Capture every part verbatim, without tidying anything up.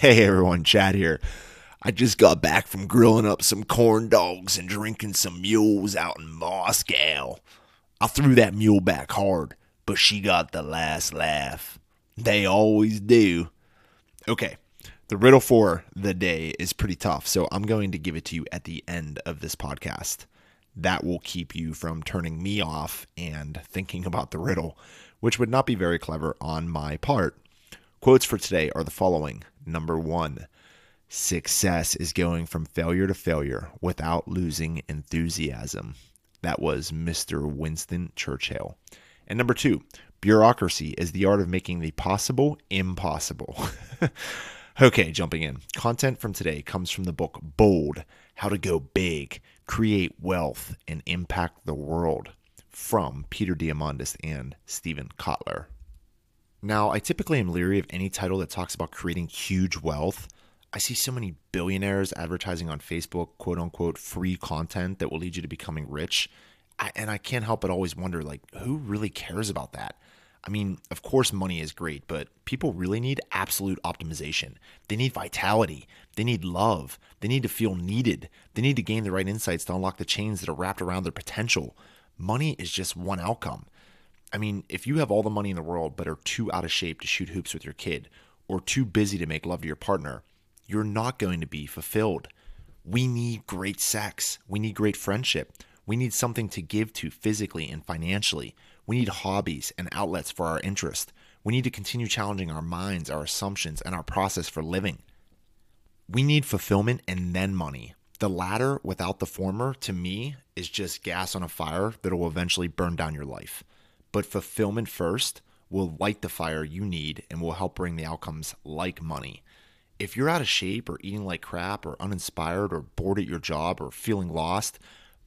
Hey everyone, Chad here. I just got back from grilling up some corn dogs and drinking some mules out in Moscow. I threw that mule back hard, but she got the last laugh. They always do. Okay, the riddle for the day is pretty tough, so I'm going to give it to you at the end of this podcast. That will keep you from turning me off and thinking about the riddle, which would not be very clever on my part. Quotes for today are the following. Number one, success is going from failure to failure without losing enthusiasm. That was Mister Winston Churchill. And number two, bureaucracy is the art of making the possible impossible. Okay, jumping in. Content from today comes from the book Bold, How to Go Big, Create Wealth, and Impact the World from Peter Diamandis and Stephen Kotler. Now, I typically am leery of any title that talks about creating huge wealth. I see so many billionaires advertising on Facebook, quote unquote, free content that will lead you to becoming rich. I, and I can't help but always wonder, like, who really cares about that? I mean, of course, money is great, but people really need absolute optimization. They need vitality. They need love. They need to feel needed. They need to gain the right insights to unlock the chains that are wrapped around their potential. Money is just one outcome. I mean, if you have all the money in the world but are too out of shape to shoot hoops with your kid or too busy to make love to your partner, you're not going to be fulfilled. We need great sex. We need great friendship. We need something to give to physically and financially. We need hobbies and outlets for our interest. We need to continue challenging our minds, our assumptions, and our process for living. We need fulfillment and then money. The latter without the former, to me, is just gas on a fire that will eventually burn down your life. But fulfillment first will light the fire you need and will help bring the outcomes like money. If you're out of shape or eating like crap or uninspired or bored at your job or feeling lost,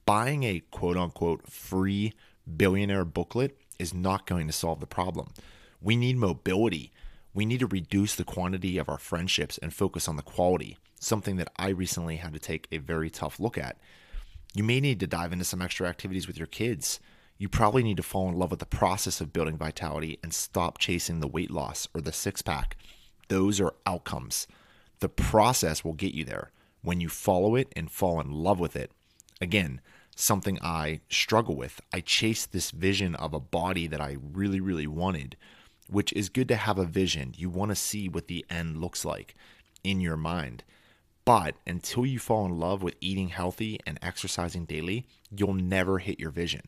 buying a quote-unquote free billionaire booklet is not going to solve the problem. We need mobility. We need to reduce the quantity of our friendships and focus on the quality, something that I recently had to take a very tough look at. You may need to dive into some extra activities with your kids. You probably need to fall in love with the process of building vitality and stop chasing the weight loss or the six-pack. Those are outcomes. The process will get you there when you follow it and fall in love with it. Again, something I struggle with. I chased this vision of a body that I really, really wanted, which is good to have a vision. You want to see what the end looks like in your mind. But until you fall in love with eating healthy and exercising daily, you'll never hit your vision.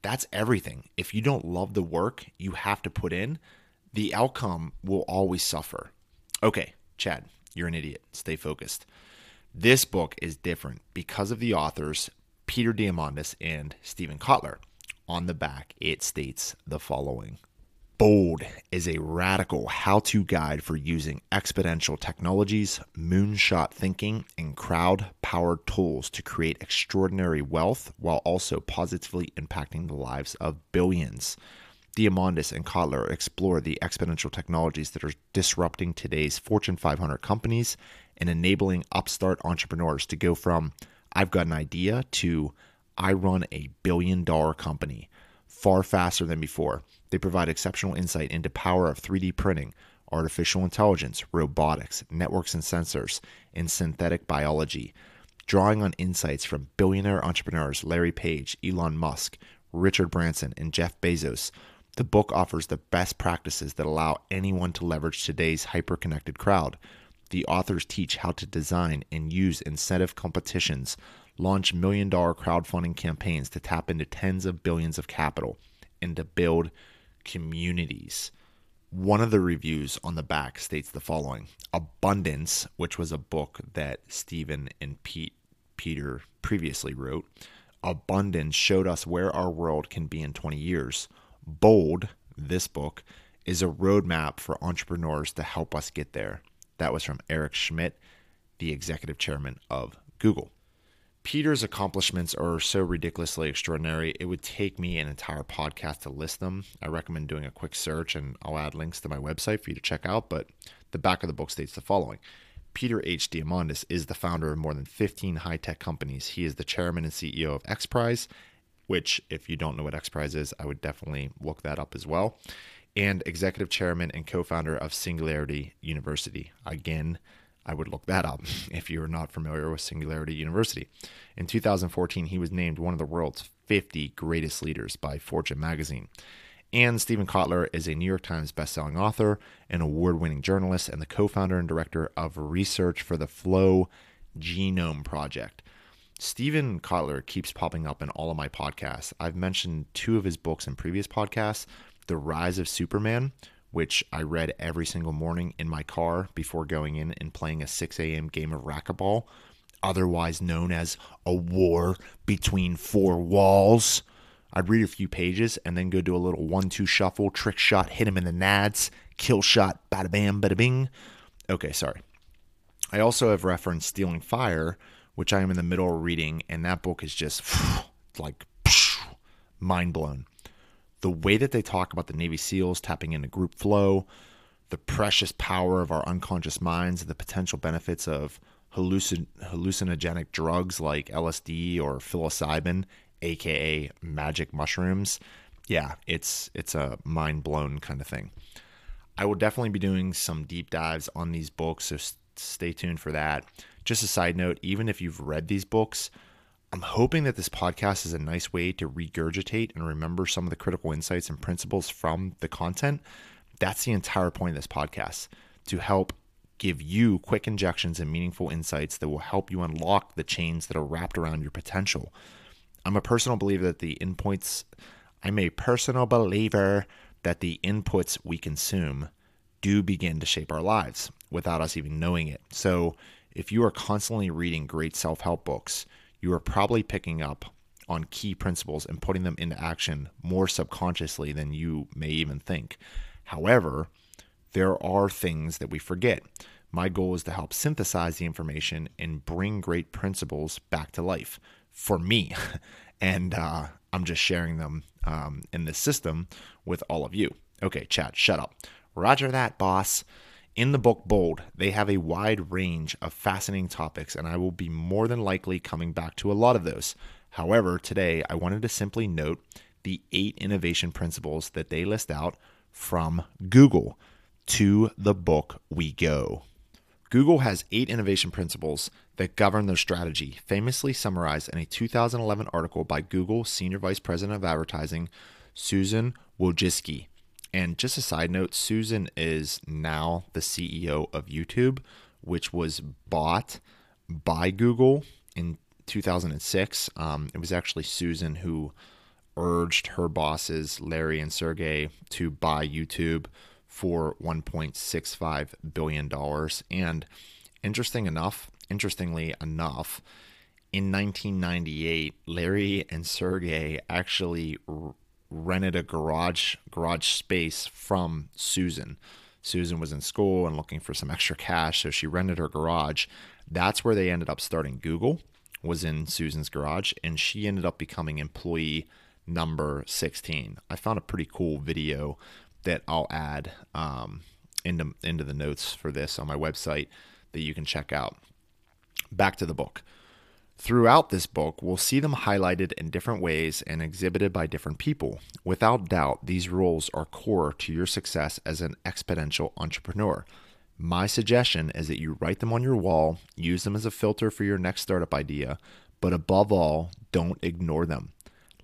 That's everything. If you don't love the work you have to put in, the outcome will always suffer. Okay, Chad, you're an idiot. Stay focused. This book is different because of the authors, Peter Diamandis and Stephen Kotler. On the back, it states the following. Bold is a radical how-to guide for using exponential technologies, moonshot thinking, and crowd-powered tools to create extraordinary wealth while also positively impacting the lives of billions. Diamandis and Kotler explore the exponential technologies that are disrupting today's Fortune five hundred companies and enabling upstart entrepreneurs to go from, I've got an idea, to, I run a billion-dollar company, far faster than before. They provide exceptional insight into power of three D printing, artificial intelligence, robotics, networks and sensors, and synthetic biology, drawing on insights from billionaire entrepreneurs Larry Page, Elon Musk, Richard Branson, and Jeff Bezos. The book offers the best practices that allow anyone to leverage today's hyper-connected crowd. The authors teach how to design and use incentive competitions, launch million-dollar crowdfunding campaigns to tap into tens of billions of capital, and to build communities. One of the reviews on the back states the following. Abundance, which was a book that Stephen and Pete, Peter previously wrote, Abundance showed us where our world can be in twenty years. Bold, this book, is a roadmap for entrepreneurs to help us get there. That was from Eric Schmidt, the executive chairman of Google. Peter's accomplishments are so ridiculously extraordinary, it would take me an entire podcast to list them. I recommend doing a quick search, and I'll add links to my website for you to check out, but the back of the book states the following. Peter H. Diamandis is the founder of more than fifteen high-tech companies. He is the chairman and C E O of XPRIZE, which, if you don't know what XPRIZE is, I would definitely look that up as well. and executive chairman and co-founder of Singularity University. Again, I would look that up if you're not familiar with Singularity University. In two thousand fourteen, he was named one of the world's fifty greatest leaders by Fortune magazine. And Stephen Kotler is a New York Times bestselling author, an award-winning journalist, and the co-founder and director of research for the Flow Genome Project. Stephen Kotler keeps popping up in all of my podcasts. I've mentioned two of his books in previous podcasts, The Rise of Superman, which I read every single morning in my car before going in and playing a six a.m. game of racquetball, otherwise known as A War Between Four Walls. I'd read a few pages and then go do a little one two shuffle, trick shot, hit him in the nads, kill shot, bada bam, bada bing. Okay, sorry. I also have referenced Stealing Fire, which I am in the middle of reading, and that book is just like mind blown. The way that they talk about the Navy SEALs tapping into group flow, the precious power of our unconscious minds, the potential benefits of hallucin- hallucinogenic drugs like L S D or psilocybin, A K A magic mushrooms. Yeah, it's it's a mind-blown kind of thing. I will definitely be doing some deep dives on these books, so s- stay tuned for that. Just a side note, even if you've read these books, I'm hoping that this podcast is a nice way to regurgitate and remember some of the critical insights and principles from the content. That's the entire point of this podcast, to help give you quick injections and meaningful insights that will help you unlock the chains that are wrapped around your potential. I'm a personal believer that the inputs, I'm a personal believer that the inputs we consume do begin to shape our lives without us even knowing it. So if you are constantly reading great self-help books, you are probably picking up on key principles and putting them into action more subconsciously than you may even think. However, there are things that we forget. My goal is to help synthesize the information and bring great principles back to life. For me, and uh, I'm just sharing them um, in this system with all of you. Okay, chat, shut up. Roger that, boss. In the book Bold, they have a wide range of fascinating topics, and I will be more than likely coming back to a lot of those. However, today I wanted to simply note the eight innovation principles that they list out from Google. To the book we go. Google has eight innovation principles that govern their strategy, famously summarized in a two thousand eleven article by Google Senior Vice President of Advertising, Susan Wojcicki. And just a side note, Susan is now the C E O of YouTube, which was bought by Google in two thousand six. Um, it was actually Susan who urged her bosses, Larry and Sergey, to buy YouTube for one point six five billion dollars. And interesting enough, interestingly enough, in nineteen ninety-eight, Larry and Sergey actually r- rented a garage garage space from Susan. Susan was in school and looking for some extra cash, so she rented her garage. That's where they ended up starting Google, was in Susan's garage, and she ended up becoming employee number sixteen. I found a pretty cool video that I'll add um, into, into the notes for this on my website that you can check out. Back to the book. Throughout this book, we'll see them highlighted in different ways and exhibited by different people. Without doubt, these rules are core to your success as an exponential entrepreneur. My suggestion is that you write them on your wall, use them as a filter for your next startup idea, but above all, don't ignore them.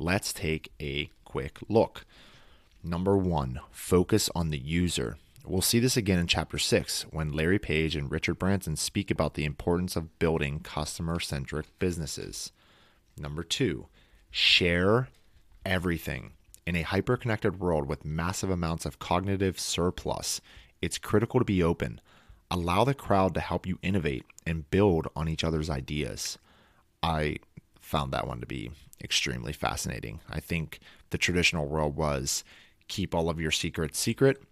Let's take a quick look. Number one, focus on the user. We'll see this again in chapter six when Larry Page and Richard Branson speak about the importance of building customer-centric businesses. Number two, share everything. In a hyper-connected world with massive amounts of cognitive surplus, it's critical to be open. Allow the crowd to help you innovate and build on each other's ideas. I found that one to be extremely fascinating. I think the traditional world was keep all of your secrets secret,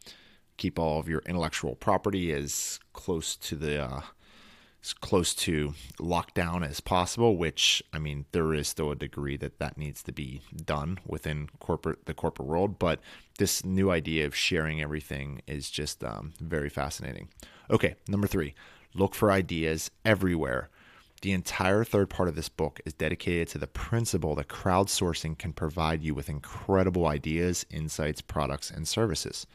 keep all of your intellectual property as close to the uh, as close to lockdown as possible, which, I mean, there is still a degree that that needs to be done within corporate the corporate world, but this new idea of sharing everything is just um, very fascinating. Okay, number three, look for ideas everywhere. The entire third part of this book is dedicated to the principle that crowdsourcing can provide you with incredible ideas, insights, products, and services.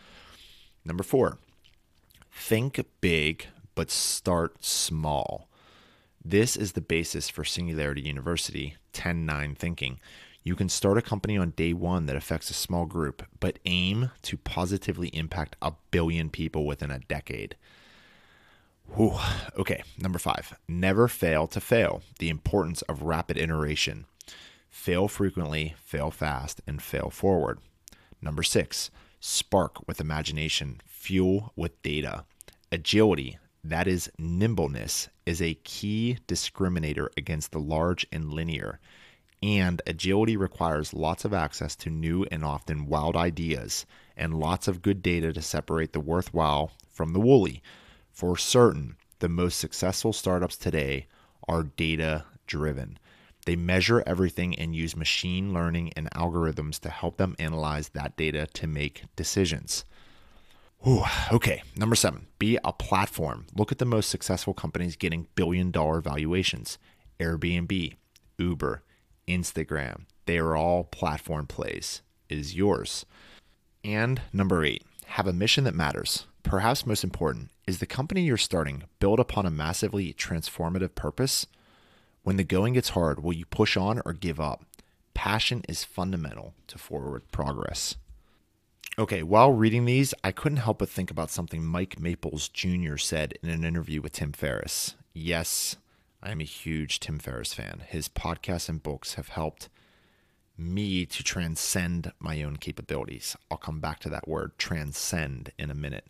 Number four, think big, but start small. This is the basis for Singularity University ten nine thinking. You can start a company on day one that affects a small group, but aim to positively impact a billion people within a decade. Whew. Okay, number five, never fail to fail. The importance of rapid iteration. Fail frequently, fail fast, and fail forward. Number six, spark with imagination, fuel with data. Agility, that is nimbleness, is a key discriminator against the large and linear. And agility requires lots of access to new and often wild ideas and lots of good data to separate the worthwhile from the woolly. For certain, the most successful startups today are data-driven. They measure everything and use machine learning and algorithms to help them analyze that data to make decisions. Ooh, okay, number seven, be a platform. Look at the most successful companies getting billion-dollar valuations. Airbnb, Uber, Instagram, they are all platform plays. It is yours. And number eight, have a mission that matters. Perhaps most important, is the company you're starting built upon a massively transformative purpose? When the going gets hard, will you push on or give up? Passion is fundamental to forward progress. Okay, while reading these, I couldn't help but think about something Mike Maples Junior said in an interview with Tim Ferriss. Yes, I am a huge Tim Ferriss fan. His podcasts and books have helped me to transcend my own capabilities. I'll come back to that word, transcend, in a minute.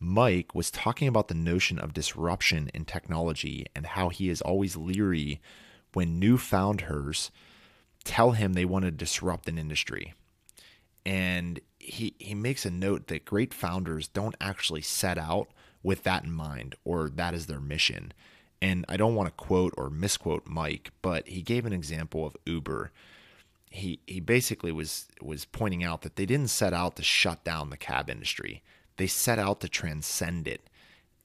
Mike was talking about the notion of disruption in technology and how he is always leery when new founders tell him they want to disrupt an industry. And he he makes a note that great founders don't actually set out with that in mind, or that is their mission. And I don't want to quote or misquote Mike, but he gave an example of Uber. He he basically was was pointing out that they didn't set out to shut down the cab industry. They set out to transcend it.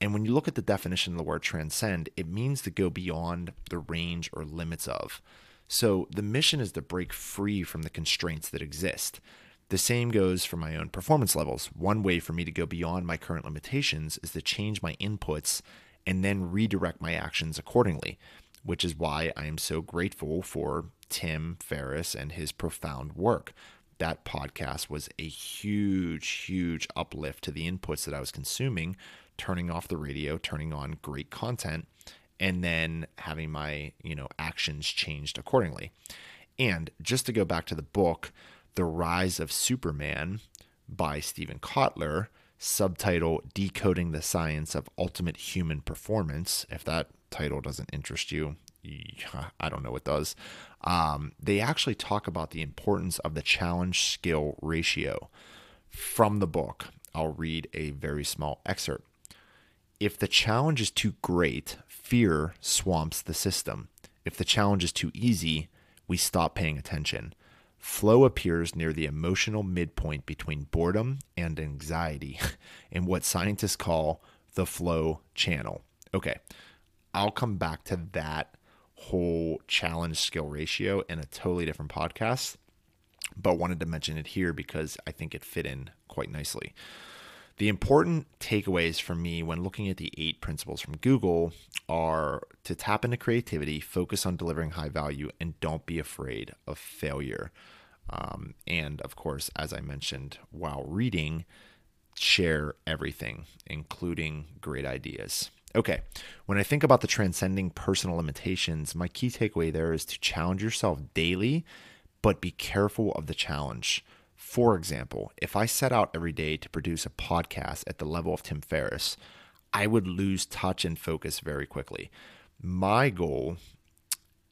And when you look at the definition of the word transcend, it means to go beyond the range or limits of. So the mission is to break free from the constraints that exist. The same goes for my own performance levels. One way for me to go beyond my current limitations is to change my inputs and then redirect my actions accordingly, which is why I am so grateful for Tim Ferriss and his profound work. That podcast was a huge, huge uplift to the inputs that I was consuming, turning off the radio, turning on great content, and then having my, you know, actions changed accordingly. And just to go back to the book, The Rise of Superman by Stephen Kotler, subtitle Decoding the Science of Ultimate Human Performance. If that title doesn't interest you, I don't know what does. Um, they actually talk about the importance of the challenge skill ratio from the book. I'll read a very small excerpt. If the challenge is too great, fear swamps the system. If the challenge is too easy, we stop paying attention. Flow appears near the emotional midpoint between boredom and anxiety in what scientists call the flow channel. Okay, I'll come back to that whole challenge skill ratio in a totally different podcast, but wanted to mention it here because I think it fit in quite nicely. The important takeaways for me when looking at the eight principles from Google are to tap into creativity, focus on delivering high value, and don't be afraid of failure. Um, and of course, as I mentioned while reading, share everything, including great ideas. Okay, when I think about the transcending personal limitations, my key takeaway there is to challenge yourself daily, but be careful of the challenge. For example, if I set out every day to produce a podcast at the level of Tim Ferriss, I would lose touch and focus very quickly. My goal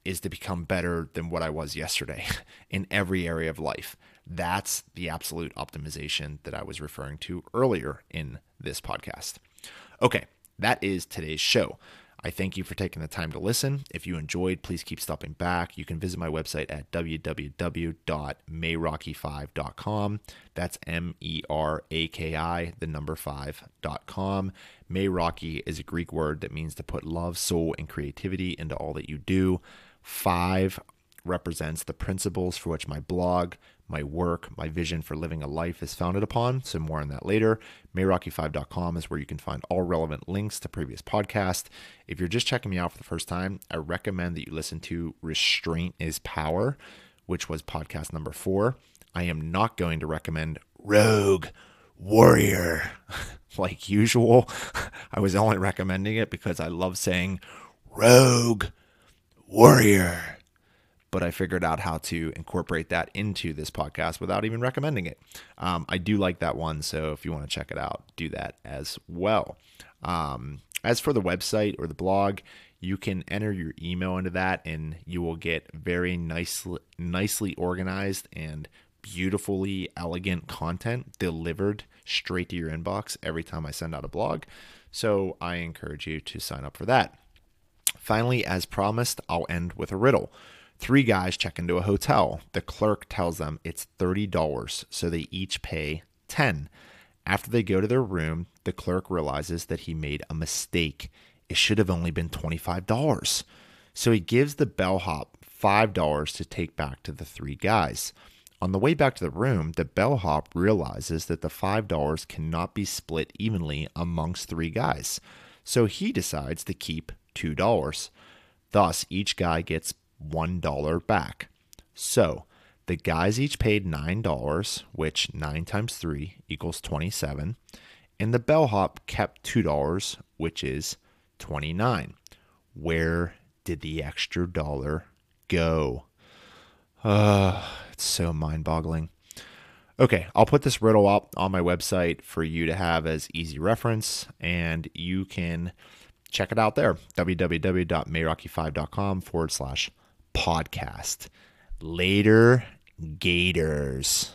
is to become better than what I was yesterday in every area of life. That's the absolute optimization that I was referring to earlier in this podcast. Okay. That is today's show. I thank you for taking the time to listen. If you enjoyed, please keep stopping back. You can visit my website at w w w dot meraki five dot com. That's M E R A K I, the number five dot com. Meraki is a Greek word that means to put love, soul, and creativity into all that you do. Five represents the principles for which my blog, my work, my vision for living a life is founded upon. So more on that later. meraki five dot com is where you can find all relevant links to previous podcasts. If you're just checking me out for the first time, I recommend that you listen to Restraint is Power, which was podcast number four. I am not going to recommend Rogue Warrior like usual. I was only recommending it because I love saying Rogue Warrior, but I figured out how to incorporate that into this podcast without even recommending it. Um, I do like that one, so if you want to check it out, do that as well. Um, as for the website or the blog, you can enter your email into that, and you will get very nicely, nicely organized and beautifully elegant content delivered straight to your inbox every time I send out a blog. So I encourage you to sign up for that. Finally, as promised, I'll end with a riddle. Three guys check into a hotel. The clerk tells them it's thirty dollars, so they each pay ten dollars. After they go to their room, the clerk realizes that he made a mistake. It should have only been twenty-five dollars. So he gives the bellhop five dollars to take back to the three guys. On the way back to the room, the bellhop realizes that the five dollars cannot be split evenly amongst three guys. So he decides to keep two dollars. Thus, each guy gets one dollar back. So the guys each paid nine dollars, which nine times three equals twenty-seven. And the bellhop kept two dollars, which is twenty-nine. Where did the extra dollar go? Uh, it's so mind-boggling. Okay, I'll put this riddle up on my website for you to have as easy reference, and you can check it out there. w w w dot meraki five dot com forward slash podcast. Later, Gators.